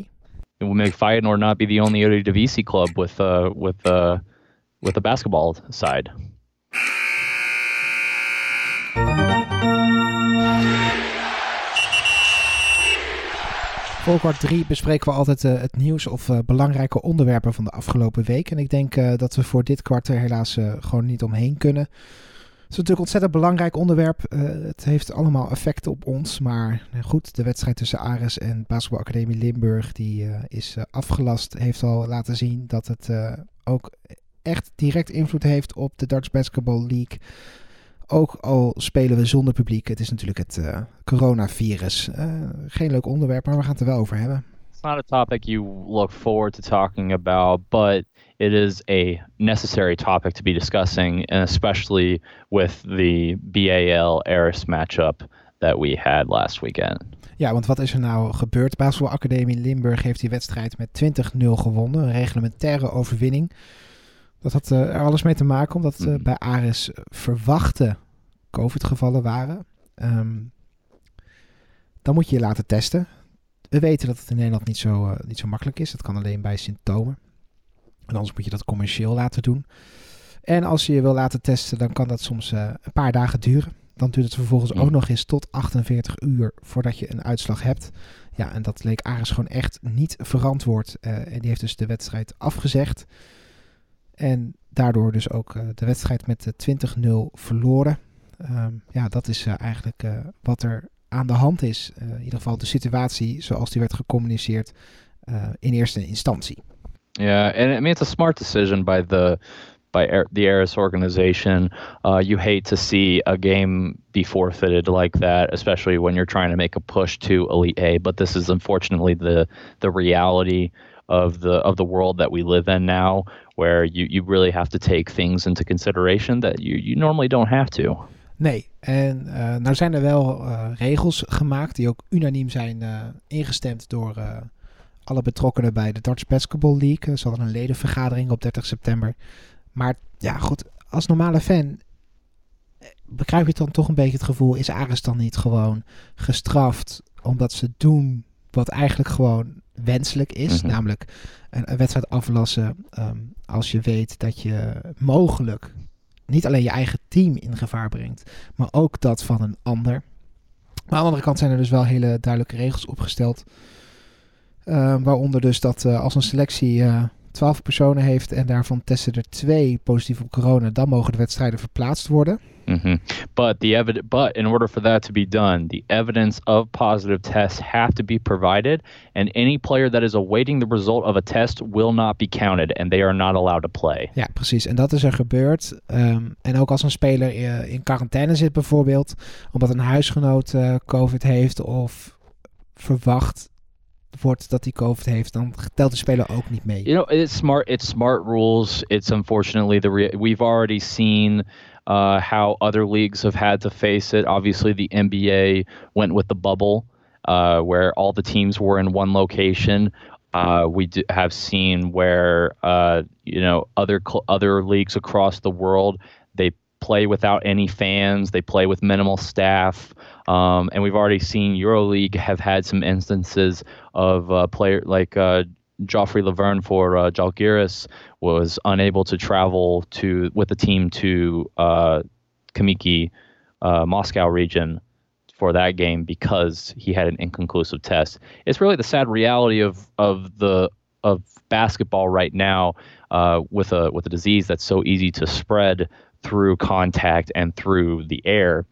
It will make Feyenoord not be the only Eredivisie club with uh, with uh, with the basketball side. Voor kwart drie bespreken we altijd uh, het nieuws of uh, belangrijke onderwerpen van de afgelopen week. En ik denk uh, dat we voor dit kwart er helaas uh, gewoon niet omheen kunnen. Het is natuurlijk een ontzettend belangrijk onderwerp. Uh, het heeft allemaal effecten op ons. Maar nou goed, de wedstrijd tussen Aris en Basketbal Academie Limburg die uh, is uh, afgelast. Heeft al laten zien dat het uh, ook echt direct invloed heeft op de Dutch Basketball League. Ook al spelen we zonder publiek. Het is natuurlijk het uh, coronavirus. Uh, geen leuk onderwerp, maar we gaan het er wel over hebben. It's not a topic you look forward to talking about, but it is a necessary topic to be discussing, and especially with the B A L-Aris matchup that we had last weekend. Ja, want wat is er nou gebeurd? Basketbal Academie Limburg heeft die wedstrijd met twintig nul gewonnen. Een reglementaire overwinning. Dat had er alles mee te maken, omdat uh, bij Aris verwachte COVID-gevallen waren. Um, dan moet je je laten testen. We weten dat het in Nederland niet zo, uh, niet zo makkelijk is. Dat kan alleen bij symptomen. En anders moet je dat commercieel laten doen. En als je je wil laten testen, dan kan dat soms uh, een paar dagen duren. Dan duurt het vervolgens ook nog eens tot achtenveertig uur voordat je een uitslag hebt. Ja, en dat leek Aris gewoon echt niet verantwoord. Uh, en die heeft dus de wedstrijd afgezegd. En daardoor dus ook uh, de wedstrijd met uh, twintig nul verloren. Um, ja, dat is uh, eigenlijk uh, wat er aan de hand is. Uh, in ieder geval de situatie zoals die werd gecommuniceerd uh, in eerste instantie. Ja, yeah, I mean, it's a smart decision by the by Air, the Aris organization. Uh, you hate to see a game be forfeited like that, especially when you're trying to make a push to Elite A. But this is unfortunately the the reality of the of the world that we live in now, where you, you really have to take things into consideration that you, you normally don't have to. Nee, en uh, nou zijn er wel uh, regels gemaakt die ook unaniem zijn uh, ingestemd door uh, alle betrokkenen bij de Dutch Basketball League. Ze hadden een ledenvergadering op dertig september. Maar ja, goed, als normale fan bekrijg je dan toch een beetje het gevoel, is Aris dan niet gewoon gestraft omdat ze doen wat eigenlijk gewoon wenselijk is, mm-hmm. namelijk een, een wedstrijd aflassen um, als je weet dat je mogelijk niet alleen je eigen team in gevaar brengt, maar ook dat van een ander. Maar aan de andere kant zijn er dus wel hele duidelijke regels opgesteld, uh, waaronder dus dat uh, als een selectie uh, twaalf personen heeft en daarvan testen er twee positief op corona, dan mogen de wedstrijden verplaatst worden. Mm-hmm. But the evi- but in order for that to be done, the evidence of positive tests have to be provided, and any player that is awaiting the result of a test will not be counted, and they are not allowed to play. Ja, precies. En dat is er gebeurd. Um, en ook als een speler uh, in quarantaine zit bijvoorbeeld, omdat een huisgenoot uh, COVID heeft of verwacht wordt dat hij COVID heeft, dan telt de speler ook niet mee. You know, it's smart. It's smart rules. It's unfortunately the re- we've already seen. Uh, how other leagues have had to face it. Obviously, the N B A went with the bubble, uh, where all the teams were in one location. Uh, we do have seen where uh, you know other cl- other leagues across the world, they play without any fans. They play with minimal staff, um, and we've already seen EuroLeague have had some instances of uh, player like. Uh, Joffrey Laverne for uh, Žalgiris was unable to travel to with the team to uh, Kamiki, uh, Moscow region for that game because he had an inconclusive test. It's really the sad reality of of the of basketball right now, uh, with a with a disease that's so easy to spread through contact and through the air.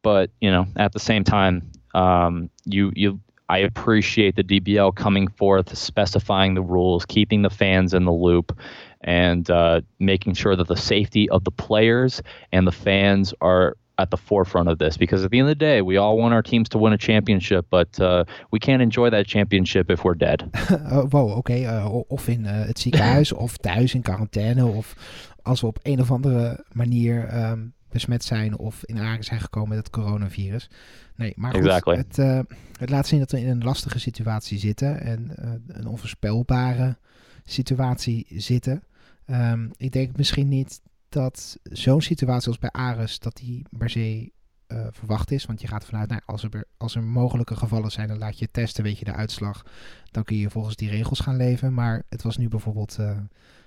But you know, at the same time, um, you you I appreciate the D B L coming forth, specifying the rules, keeping the fans in the loop, and uh, making sure that the safety of the players and the fans are at the forefront of this, because at the end of the day, we all want our teams to win a championship, but uh, we can't enjoy that championship if we're dead. Oh, wow, oké. Okay. Uh, of in uh, het ziekenhuis, of thuis in quarantaine, of als we op een of andere manier um, besmet zijn of in aanraking zijn gekomen met het coronavirus. Nee, maar goed, exactly. het, uh, het laat zien dat we in een lastige situatie zitten en uh, een onvoorspelbare situatie zitten. Um, ik denk misschien niet dat zo'n situatie als bij Aris, dat die per se uh, verwacht is. Want je gaat vanuit, nou, als, er, als er mogelijke gevallen zijn, dan laat je testen, weet je de uitslag. Dan kun je volgens die regels gaan leven. Maar het was nu bijvoorbeeld uh,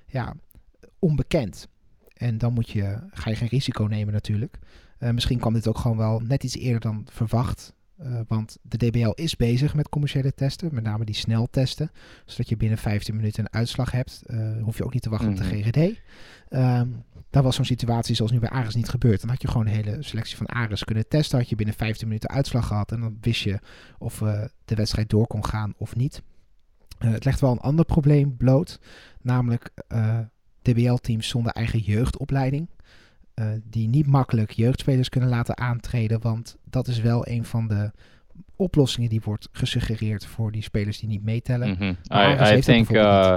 ja, onbekend. En dan moet je, ga je geen risico nemen natuurlijk. Uh, misschien kwam dit ook gewoon wel net iets eerder dan verwacht. Uh, want de D B L is bezig met commerciële testen, met name die sneltesten. Zodat je binnen vijftien minuten een uitslag hebt. Uh, hoef je ook niet te wachten mm. op de G G D. Um, dan was zo'n situatie zoals nu bij Aris niet gebeurd. Dan had je gewoon een hele selectie van Aris kunnen testen. Had je binnen vijftien minuten uitslag gehad. En dan wist je of uh, de wedstrijd door kon gaan of niet. Uh, het legt wel een ander probleem bloot. Namelijk uh, D B L-teams zonder eigen jeugdopleiding. Uh, die niet makkelijk jeugdspelers kunnen laten aantreden. Want dat is wel een van de oplossingen die wordt gesuggereerd voor die spelers die niet meetellen. Mm-hmm. I, I think, uh,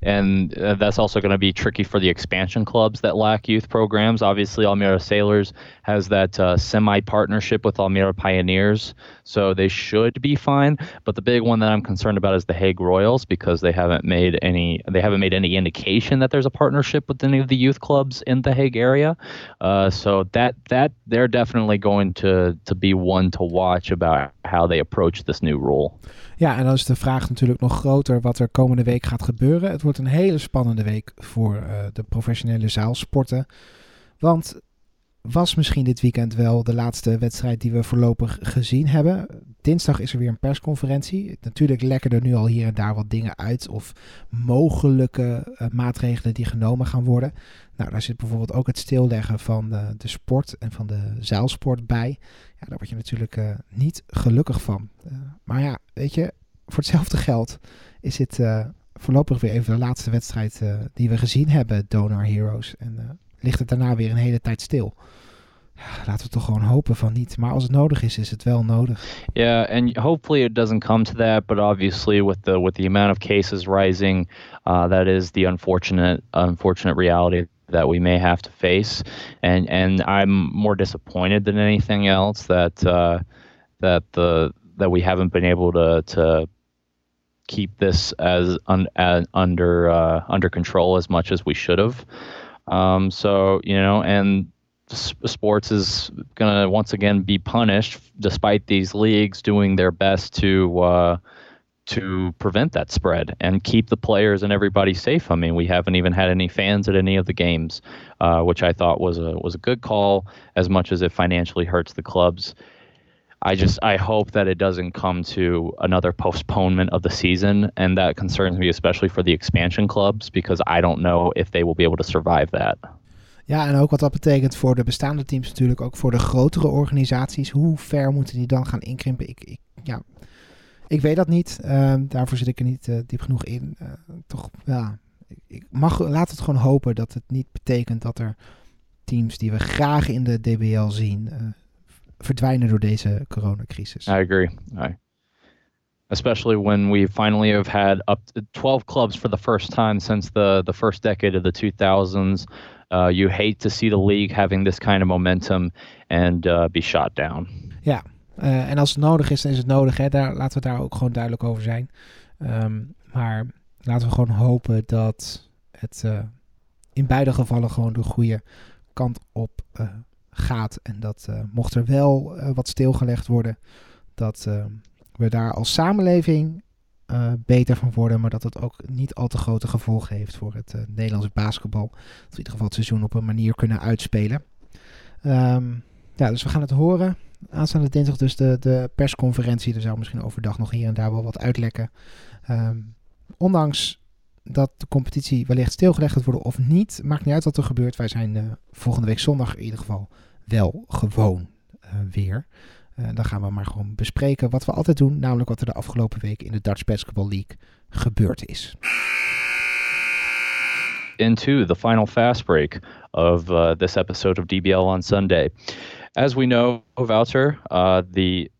and that's also going to be tricky for the expansion clubs that lack youth programs. Obviously, Almere Sailors has that uh, semi-partnership with Almere Pioneers. So they should be fine. But the big one that I'm concerned about is the Haag Royals, because they haven't made any they haven't made any indication that there's a partnership with any of the youth clubs in the Haag area. Uh, so that that they're definitely going to, to be one to watch about how they approach this new rule. Ja, en dan is de vraag natuurlijk nog groter wat er komende week gaat gebeuren. Het wordt een hele spannende week voor uh, de professionele zaalsporten. Want was misschien dit weekend wel de laatste wedstrijd die we voorlopig gezien hebben. Dinsdag is er weer een persconferentie. Natuurlijk lekken er nu al hier en daar wat dingen uit of mogelijke uh, maatregelen die genomen gaan worden. Nou, daar zit bijvoorbeeld ook het stilleggen van uh, de sport en van de zeilsport bij. Ja, daar word je natuurlijk uh, niet gelukkig van. Uh, maar ja, weet je, voor hetzelfde geld is dit uh, voorlopig weer even de laatste wedstrijd uh, die we gezien hebben, Donar Heroes. En uh, ligt het daarna weer een hele tijd stil. Laten we toch gewoon hopen van niet. Maar als het nodig is, is het wel nodig. Yeah, and hopefully it doesn't come to that. But obviously with the with the amount of cases rising, uh, that is the unfortunate unfortunate reality that we may have to face. And and I'm more disappointed than anything else that uh, that the that we haven't been able to to keep this as un, uh, under uh, under control as much as we should have. Um, so, you know, and sports is going to once again be punished despite these leagues doing their best to uh, to prevent that spread and keep the players and everybody safe. I mean, we haven't even had any fans at any of the games, uh, which I thought was a, was a good call as much as it financially hurts the clubs. I just I hope that it doesn't come to another postponement of the season, and that concerns me especially for the expansion clubs, because I don't know if they will be able to survive that. Ja, en ook wat dat betekent voor de bestaande teams natuurlijk, ook voor de grotere organisaties. Hoe ver moeten die dan gaan inkrimpen? Ik, ik, ja, ik weet dat niet. Uh, daarvoor zit ik er niet uh, diep genoeg in. Uh, toch, ja, ik mag, laat het gewoon hopen dat het niet betekent dat er teams die we graag in de D B L zien, Uh, verdwijnen door deze coronacrisis. I agree. I, especially when we finally have had up to twelve clubs for the first time since the, the first decade of the two thousands. Uh, you hate to see the league having this kind of momentum and uh, be shot down. Ja, uh, en als het nodig is, dan is het nodig. Hè? Daar, laten we daar ook gewoon duidelijk over zijn. Um, maar laten we gewoon hopen dat het uh, in beide gevallen gewoon de goede kant op uh, gaat. En dat uh, mocht er wel uh, wat stilgelegd worden, dat uh, we daar als samenleving uh, beter van worden, maar dat het ook niet al te grote gevolgen heeft voor het uh, Nederlandse basketbal. Dat we in ieder geval het seizoen op een manier kunnen uitspelen. Um, ja, dus we gaan het horen. aanstaande dinsdag dus de, de persconferentie. Er zou misschien overdag nog hier en daar wel wat uitlekken. Um, ondanks dat de competitie wellicht stilgelegd gaat worden of niet, maakt niet uit wat er gebeurt. Wij zijn uh, volgende week zondag in ieder geval wel gewoon uh, weer. Uh, dan gaan we maar gewoon bespreken wat we altijd doen. Namelijk wat er de afgelopen week in de Dutch Basketball League gebeurd is. Into the final fast break of uh, this episode of D B L on Sunday. As we know, Wouter, uh, the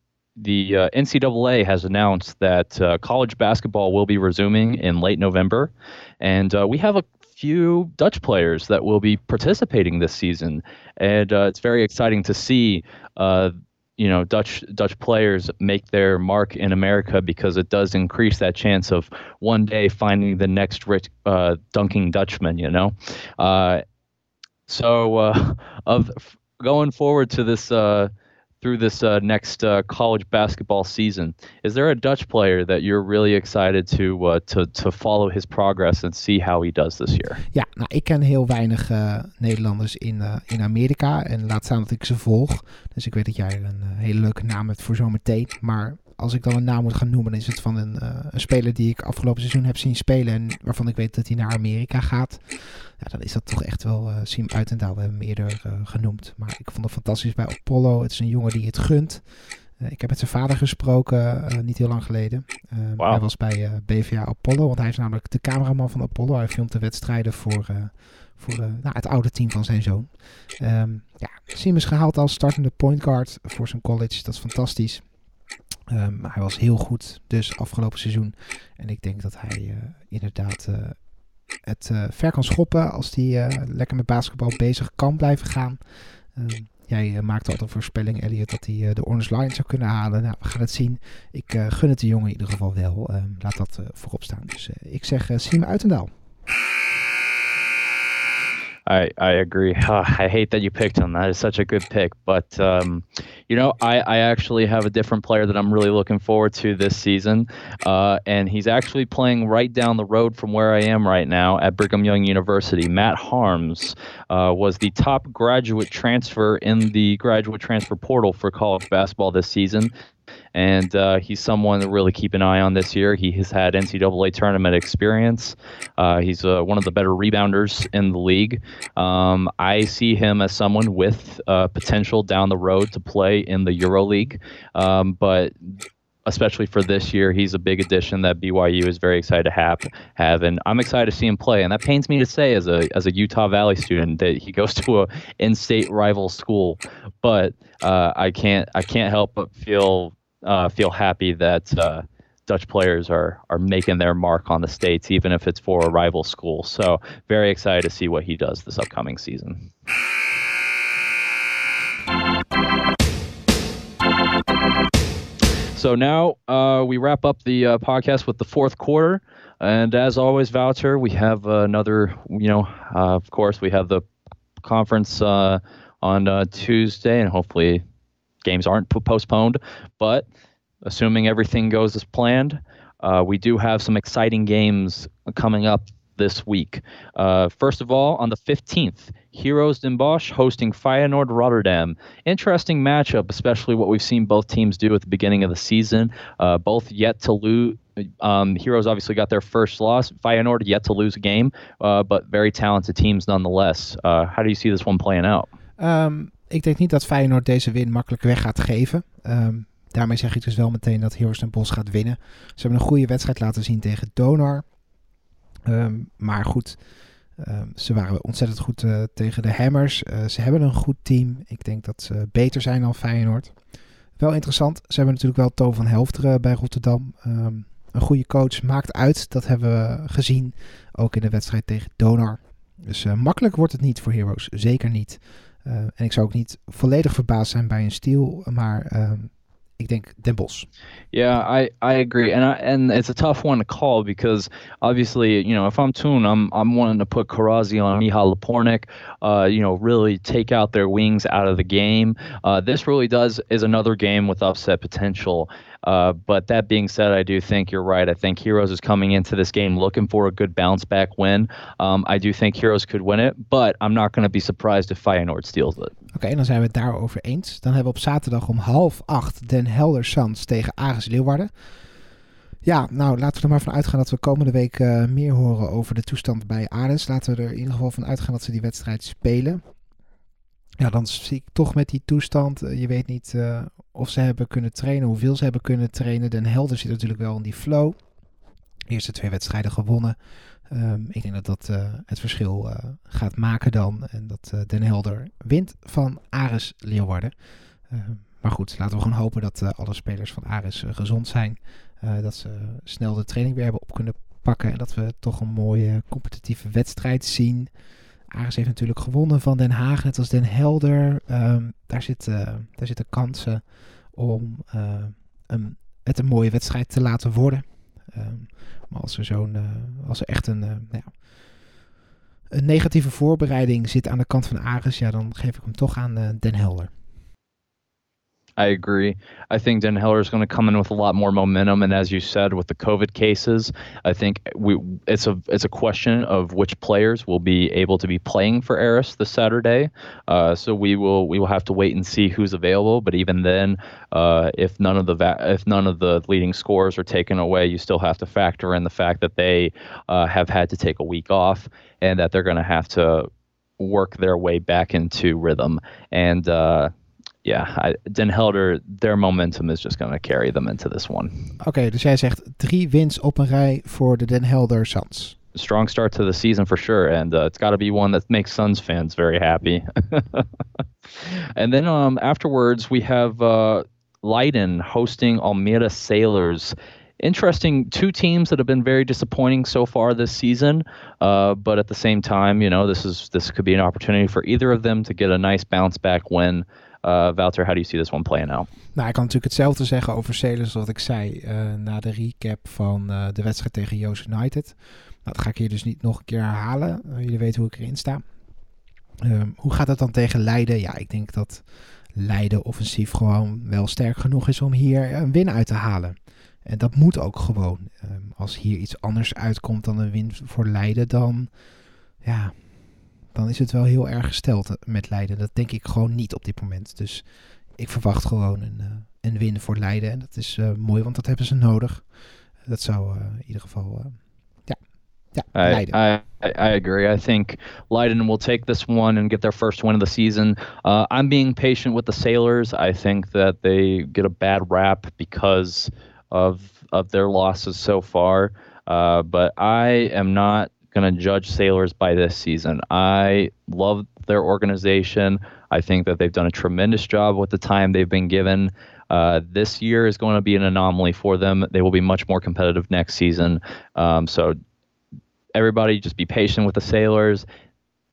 the uh, N C double A has announced that uh, college basketball will be resuming in late November, and uh, we have a few Dutch players that will be participating this season, and uh, it's very exciting to see uh, you know Dutch Dutch players make their mark in America, because it does increase that chance of one day finding the next rich uh, dunking Dutchman, you know. Uh, so uh, of going forward to this uh, through this uh, next uh, college basketball season, is there a Dutch player that you're really excited to uh, to to follow his progress and see how he does this year? Ja, nou, ik ken heel weinig uh, Nederlanders in uh, in Amerika, en laat staan dat ik ze volg. Dus ik weet dat jij een uh, hele leuke naam hebt voor zometeen, maar als ik dan een naam moet gaan noemen, dan is het van een, uh, een speler die ik afgelopen seizoen heb zien spelen en waarvan ik weet dat hij naar Amerika gaat. Ja, dan is dat toch echt wel uh, Siem Uitendaal. We hebben hem eerder uh, genoemd. Maar ik vond het fantastisch bij Apollo. Het is een jongen die het gunt. Uh, ik heb met zijn vader gesproken, uh, niet heel lang geleden. Uh, wow. Hij was bij uh, B V A Apollo, want hij is namelijk de cameraman van Apollo. Hij filmt de wedstrijden voor, uh, voor uh, nou, het oude team van zijn zoon. Um, ja, Siem is gehaald als startende point guard voor zijn college. Dat is fantastisch. Um, hij was heel goed dus afgelopen seizoen. En ik denk dat hij uh, inderdaad uh, het uh, ver kan schoppen als hij uh, lekker met basketbal bezig kan blijven gaan. Um, jij uh, maakte altijd een voorspelling, Elliot, dat hij uh, de Orange Lions zou kunnen halen. Nou, we gaan het zien. Ik uh, gun het de jongen in ieder geval wel. Um, laat dat uh, voorop staan. Dus uh, ik zeg uh, Siem Uitendaal. I, I agree. Uh, I hate that you picked him. That is such a good pick. But, um, you know, I, I actually have a different player that I'm really looking forward to this season. Uh, and he's actually playing right down the road from where I am right now at Brigham Young University. Matt Harms uh, was the top graduate transfer in the graduate transfer portal for college basketball this season. And uh, he's someone to really keep an eye on this year. He has had N C double A tournament experience. Uh, he's uh, one of the better rebounders in the league. Um, I see him as someone with uh, potential down the road to play in the EuroLeague. Um, but especially for this year, he's a big addition that B Y U is very excited to have, have. And I'm excited to see him play. And that pains me to say as a as a Utah Valley student that he goes to a in-state rival school. But uh, I can't I can't help but feel... Uh, feel happy that uh, Dutch players are are making their mark on the States, even if it's for a rival school. So very excited to see what he does this upcoming season. So now uh, we wrap up the uh, podcast with the fourth quarter. And as always, Wouter, we have uh, another, you know, uh, of course, we have the conference uh, on uh, Tuesday, and hopefully games aren't p- postponed, but assuming everything goes as planned, uh, we do have some exciting games coming up this week. Uh, first of all, on the fifteenth, Heroes Den Bosch hosting Feyenoord Rotterdam. Interesting matchup, especially what we've seen both teams do at the beginning of the season. Uh, both yet to lose. Um, Heroes obviously got their first loss. Feyenoord yet to lose a game, uh, but very talented teams nonetheless. Uh, how do you see this one playing out? Um. Ik denk niet dat Feyenoord deze win makkelijk weg gaat geven. Um, daarmee zeg ik dus wel meteen dat Heroes Den Bosch gaat winnen. Ze hebben een goede wedstrijd laten zien tegen Donar. Um, maar goed, um, ze waren ontzettend goed uh, tegen de Hammers. Uh, ze hebben een goed team. Ik denk dat ze beter zijn dan Feyenoord. Wel interessant, ze hebben natuurlijk wel Toon van Helfteren bij Rotterdam. Um, een goede coach maakt uit, dat hebben we gezien. Ook in de wedstrijd tegen Donar. Dus uh, makkelijk wordt het niet voor Heroes, zeker niet. Uh, en ik zou ook niet volledig verbaasd zijn bij een steal, maar uh, ik denk Den Bosch. Yeah, I, I agree. And, I, and it's a tough one to call because obviously, you know, if I'm Toon, I'm, I'm wanting to put Karazi on Micha Lapornik, uh, you know, really take out their wings out of the game. Uh, this really does is another game with upset potential. Uh, but that being said, I do think you're right. I think Heroes is coming into this game looking for a good bounce back win. Um, I do think Heroes could win it, but I'm not going to be surprised if Feyenoord steals it. Oké, okay, dan zijn we het daarover eens. Dan hebben we op zaterdag om half acht Den Helder Sands tegen Aris Leeuwarden. Ja, nou laten we er maar van uitgaan dat we komende week uh, meer horen over de toestand bij Aris. Laten we er in ieder geval van uitgaan dat ze die wedstrijd spelen. Ja, dan zie ik toch met die toestand, je weet niet uh, of ze hebben kunnen trainen, hoeveel ze hebben kunnen trainen. Den Helder zit natuurlijk wel in die flow. De eerste twee wedstrijden gewonnen. Um, ik denk dat dat uh, het verschil uh, gaat maken dan. En dat uh, Den Helder wint van Aris Leeuwarden. Uh, maar goed, laten we gewoon hopen dat uh, alle spelers van Aris uh, gezond zijn. Uh, dat ze snel de training weer hebben op kunnen pakken. En dat we toch een mooie competitieve wedstrijd zien. Aris heeft natuurlijk gewonnen van Den Haag, net als Den Helder. Um, daar, zit, uh, daar zitten kansen om uh, een, het een mooie wedstrijd te laten worden. Um, maar als er, zo'n, uh, als er echt een, uh, nou ja, een negatieve voorbereiding zit aan de kant van Aris, ja, dan geef ik hem toch aan uh, Den Helder. I agree. I think Den Helder is going to come in with a lot more momentum, and as you said, with the COVID cases, I think we it's a it's a question of which players will be able to be playing for Aris this Saturday. Uh, so we will we will have to wait and see who's available. But even then, uh, if none of the va- if none of the leading scorers are taken away, you still have to factor in the fact that they uh, have had to take a week off and that they're going to have to work their way back into rhythm and. Uh, Ja, yeah, Den Helder, their momentum is just going to carry them into this one. Oké, okay, dus jij zegt drie wins op een rij voor de Den Helder Suns. Strong start to the season for sure, and uh, it's got to be one that makes Suns fans very happy. And then um, afterwards we have uh, Leiden hosting Almere Sailors. Interesting, two teams that have been very disappointing so far this season, uh, but at the same time, you know, this is this could be an opportunity for either of them to get a nice bounce back win. Uh, Wouter, how do you see this one playing out? Nou, ik kan natuurlijk hetzelfde zeggen over Sailors wat ik zei uh, na de recap van uh, de wedstrijd tegen Yoast United. Nou, dat ga ik hier dus niet nog een keer herhalen. Uh, jullie weten hoe ik erin sta. Um, hoe gaat het dan tegen Leiden? Ja, ik denk dat Leiden offensief gewoon wel sterk genoeg is om hier een win uit te halen. En dat moet ook gewoon. Um, als hier iets anders uitkomt dan een win voor Leiden, dan... ja. Dan is het wel heel erg gesteld met Leiden. Dat denk ik gewoon niet op dit moment. Dus ik verwacht gewoon een, uh, een win voor Leiden. En dat is uh, mooi, want dat hebben ze nodig. Dat zou uh, in ieder geval... Uh, ja, ja I, Leiden. I, I, I agree. I think Leiden will take this one and get their first win of the season. Uh, I'm being patient with the Sailors. I think that they get a bad rap because of, of their losses so far. Uh, but I am not... going to judge Sailors by this season. I love their organization. I think that they've done a tremendous job with the time they've been given. Uh, this year is going to be an anomaly for them. They will be much more competitive next season. Um, so everybody just be patient with the Sailors.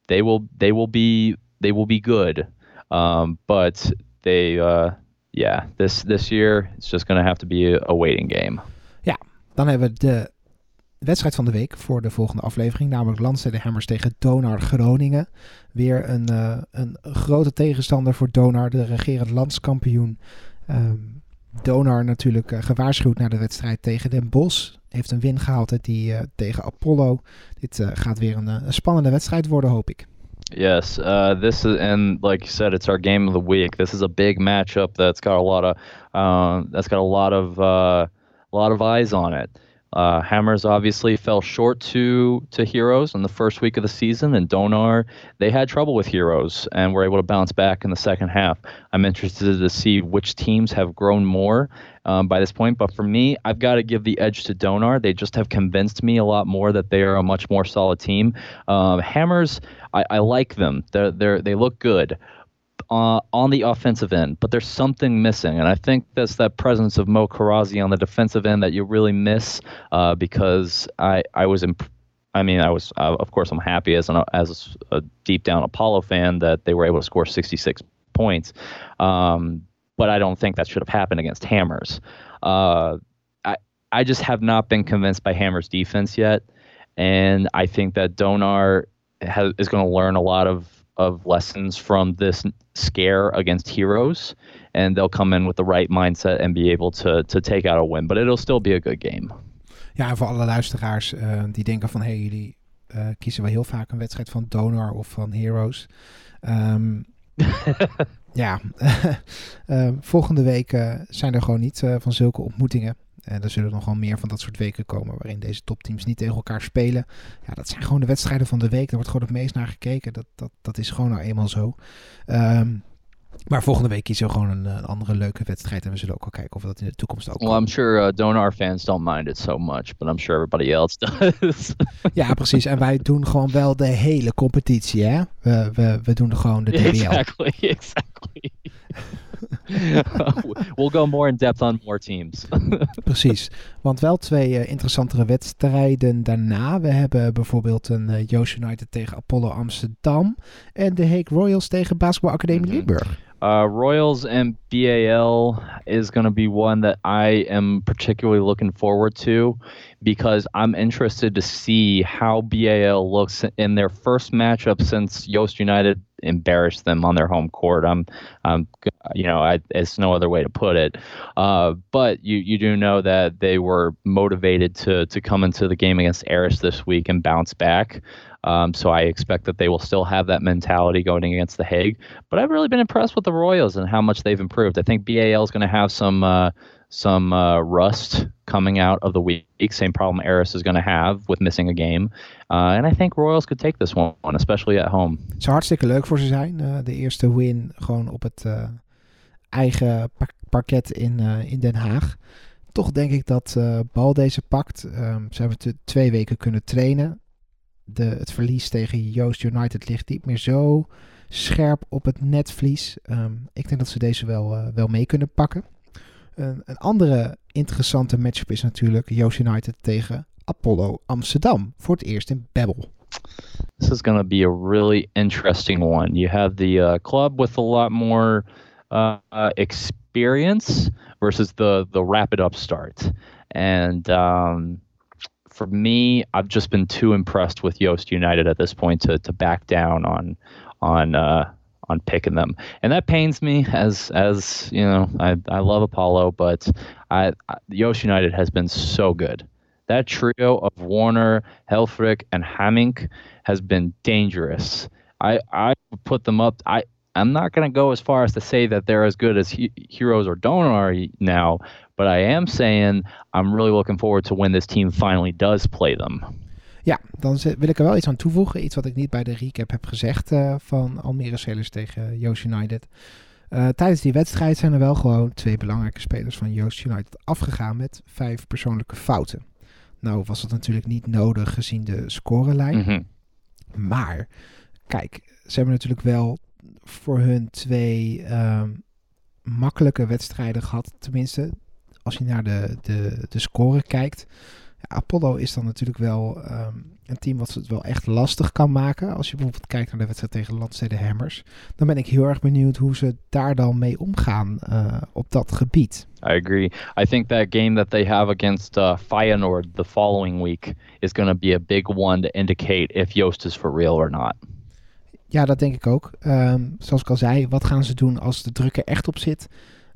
They will they will be they will be good. Um, but they uh, yeah, this this year it's just going to have to be a, a waiting game. Ja, dan hebben we de wedstrijd van de week voor de volgende aflevering, namelijk Landstede Hammers tegen Donar Groningen. Weer een, uh, een grote tegenstander voor Donar, de regerend landskampioen. Um, Donar natuurlijk uh, gewaarschuwd na de wedstrijd tegen Den Bosch. Heeft een win gehaald uit die, uh, tegen Apollo. Dit uh, gaat weer een, een spannende wedstrijd worden, hoop ik. Yes, uh, this is, and like you said, it's our game of the week. This is a big matchup that's got a lot of, uh, that's got a lot of, uh, a lot of eyes on it. Uh, Hammers obviously fell short to to Heroes in the first week of the season, and Donar, they had trouble with Heroes and were able to bounce back in the second half. I'm interested to see which teams have grown more um, by this point, but for me, I've got to give the edge to Donar. They just have convinced me a lot more that they are a much more solid team. Uh, Hammers, I, I like them. They're, they're, they look good. Uh, on the offensive end, but there's something missing, and I think that's that presence of Mo Karazi on the defensive end that you really miss. Uh, because I I was imp- I mean I was uh, of course I'm happy as an as a deep down Apollo fan that they were able to score sixty-six points, um, but I don't think that should have happened against Hammers. Uh, I I just have not been convinced by Hammers' defense yet, and I think that Donar has, is going to learn a lot of of lessons from this scare against Heroes, and they'll come in with the right mindset and be able to to take out a win. But it'll still be a good game. Ja, en voor alle luisteraars uh, die denken van... hey, jullie uh, kiezen wel heel vaak een wedstrijd van Donar of van Heroes. Um, ja, uh, volgende week uh, zijn er gewoon niet uh, van zulke ontmoetingen. En er zullen nog wel meer van dat soort weken komen... waarin deze topteams niet tegen elkaar spelen. Ja, dat zijn gewoon de wedstrijden van de week. Daar wordt gewoon het meest naar gekeken. Dat, dat, dat is gewoon nou eenmaal zo. Um, maar volgende week kiezen we gewoon een, een andere leuke wedstrijd. En we zullen ook wel kijken of we dat in de toekomst ook... Well, kan. I'm sure uh, Donar fans don't mind it so much. But I'm sure everybody else does. Ja, precies. En wij doen gewoon wel de hele competitie, hè? We, we, we doen er gewoon de D B L. Exactly, exactly. We'll go more in depth on more teams. Precies, want wel twee uh, interessantere wedstrijden daarna. We hebben bijvoorbeeld een uh, Yoast United tegen Apollo Amsterdam en de Haag Royals tegen Basketbal Academie Limburg. Uh, Royals and B A L is going to be one that I am particularly looking forward to because I'm interested to see how B A L looks in their first matchup since Yoast United embarrassed them on their home court. I'm, I'm you know, I, it's no other way to put it. Uh, but you, you do know that they were motivated to to come into the game against Aris this week and bounce back. Um, so I expect that they will still have that mentality going against The Haag. But I've really been impressed with the Royals and how much they've improved. I think B A L is going to have some uh, some uh, rust coming out of the week. Same problem Aris is going to have with missing a game. Uh, and I think Royals could take this one, especially at home. Het zou hartstikke leuk voor ze zijn. Uh, de eerste win gewoon op het uh, eigen par- parket in, uh, in Den Haag. Toch denk ik dat uh, Bal deze pakt. Um, ze hebben t- twee weken kunnen trainen. De, het verlies tegen Yoast United ligt niet meer zo scherp op het netvlies. Um, ik denk dat ze deze wel, uh, wel mee kunnen pakken. Uh, een andere interessante matchup is natuurlijk Yoast United tegen Apollo Amsterdam. Voor het eerst in Babbel. This is going to be a really interesting one. You have the uh, club with a lot more uh, experience versus the, the rapid upstart. And... Um... For me, I've just been too impressed with Yoast United at this point to to back down on on uh, on picking them, and that pains me. As as you know, I, I love Apollo, but I, I Yoast United has been so good. That trio of Warner, Helfrich, and Hammink has been dangerous. I I put them up. I I'm not going to go as far as to say that they're as good as he, Heroes or Donar now. But I am saying I'm really looking forward to when this team finally does play them. Ja, dan wil ik er wel iets aan toevoegen. Iets wat ik niet bij de recap heb gezegd uh, van Almere Sailors tegen Yoast United. Uh, tijdens die wedstrijd zijn er wel gewoon twee belangrijke spelers van Yoast United afgegaan met vijf persoonlijke fouten. Nou was dat natuurlijk niet nodig gezien de scorelijn. Mm-hmm. Maar kijk, ze hebben natuurlijk wel voor hun twee um, makkelijke wedstrijden gehad. Tenminste... Als je naar de, de, de score kijkt. Ja, Apollo is dan natuurlijk wel um, een team wat het wel echt lastig kan maken. Als je bijvoorbeeld kijkt naar de wedstrijd tegen Landstede Hammers. Dan ben ik heel erg benieuwd hoe ze daar dan mee omgaan uh, op dat gebied. I agree. I think that game that they have against uh, Feyenoord the following week is going to be a big one to indicate if Yoast is for real or not. Ja, dat denk ik ook. Um, zoals ik al zei, wat gaan ze doen als de druk er echt op zit?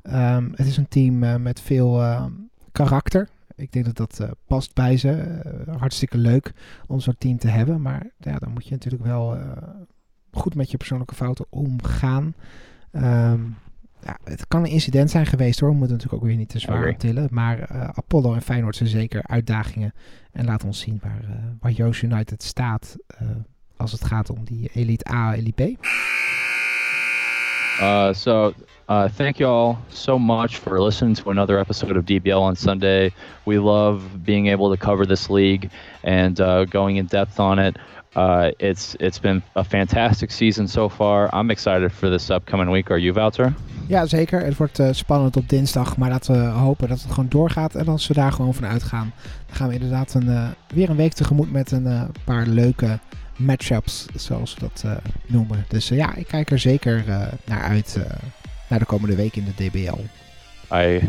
Um, het is een team uh, met veel uh, karakter. Ik denk dat dat uh, past bij ze. Uh, hartstikke leuk om zo'n team te hebben. Maar ja, dan moet je natuurlijk wel uh, goed met je persoonlijke fouten omgaan. Um, ja, het kan een incident zijn geweest hoor. We moeten natuurlijk ook weer niet te zwaar okay. tillen. Maar uh, Apollo en Feyenoord zijn zeker uitdagingen. En laat ons zien waar, uh, waar Yoast United staat uh, als het gaat om die Elite A, Elite B. Uh, so... Uh, thank you all so much for listening to another episode of D B L on Sunday. We love being able to cover this league and uh, going in depth on it. Uh, it's it's been a fantastic season so far. I'm excited for this upcoming week. Are you, Wouter? Ja, zeker. Het wordt uh, spannend op dinsdag, maar laten we hopen dat het gewoon doorgaat. En als we daar gewoon van uitgaan, dan gaan we inderdaad een, uh, weer een week tegemoet met een uh, paar leuke matchups, zoals we dat uh, noemen. Dus uh, ja, ik kijk er zeker uh, naar uit. Uh, naar de komende week in de D B L. I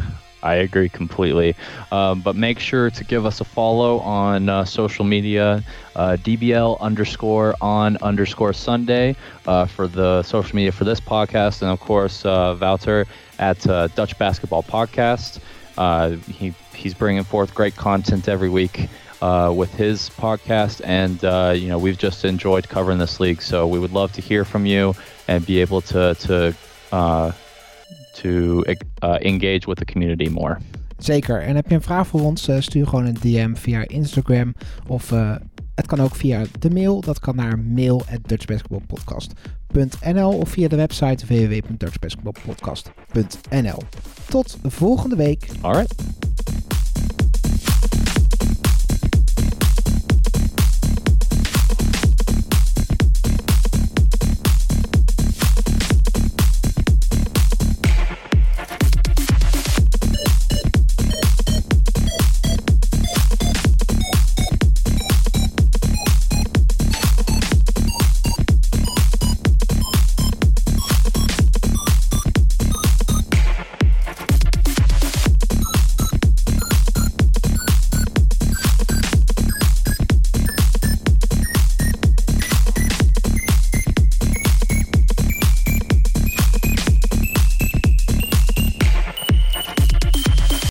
I agree completely. Uh, but make sure to give us a follow on uh, social media, uh, D B L underscore on underscore Sunday uh, for the social media for this podcast. And, of course, uh, Wouter at uh, Dutch Basketball Podcast. Uh, he he's bringing forth great content every week uh, with his podcast. And, uh, you know, we've just enjoyed covering this league. So we would love to hear from you and be able to to uh, to uh, engage with the community more. Zeker. En heb je een vraag voor ons, stuur gewoon een D M via Instagram of uh, het kan ook via de mail. Dat kan naar mail at dutch basketball podcast dot n l of via de website w w w dot dutch basketball podcast dot n l. Tot volgende week. All right.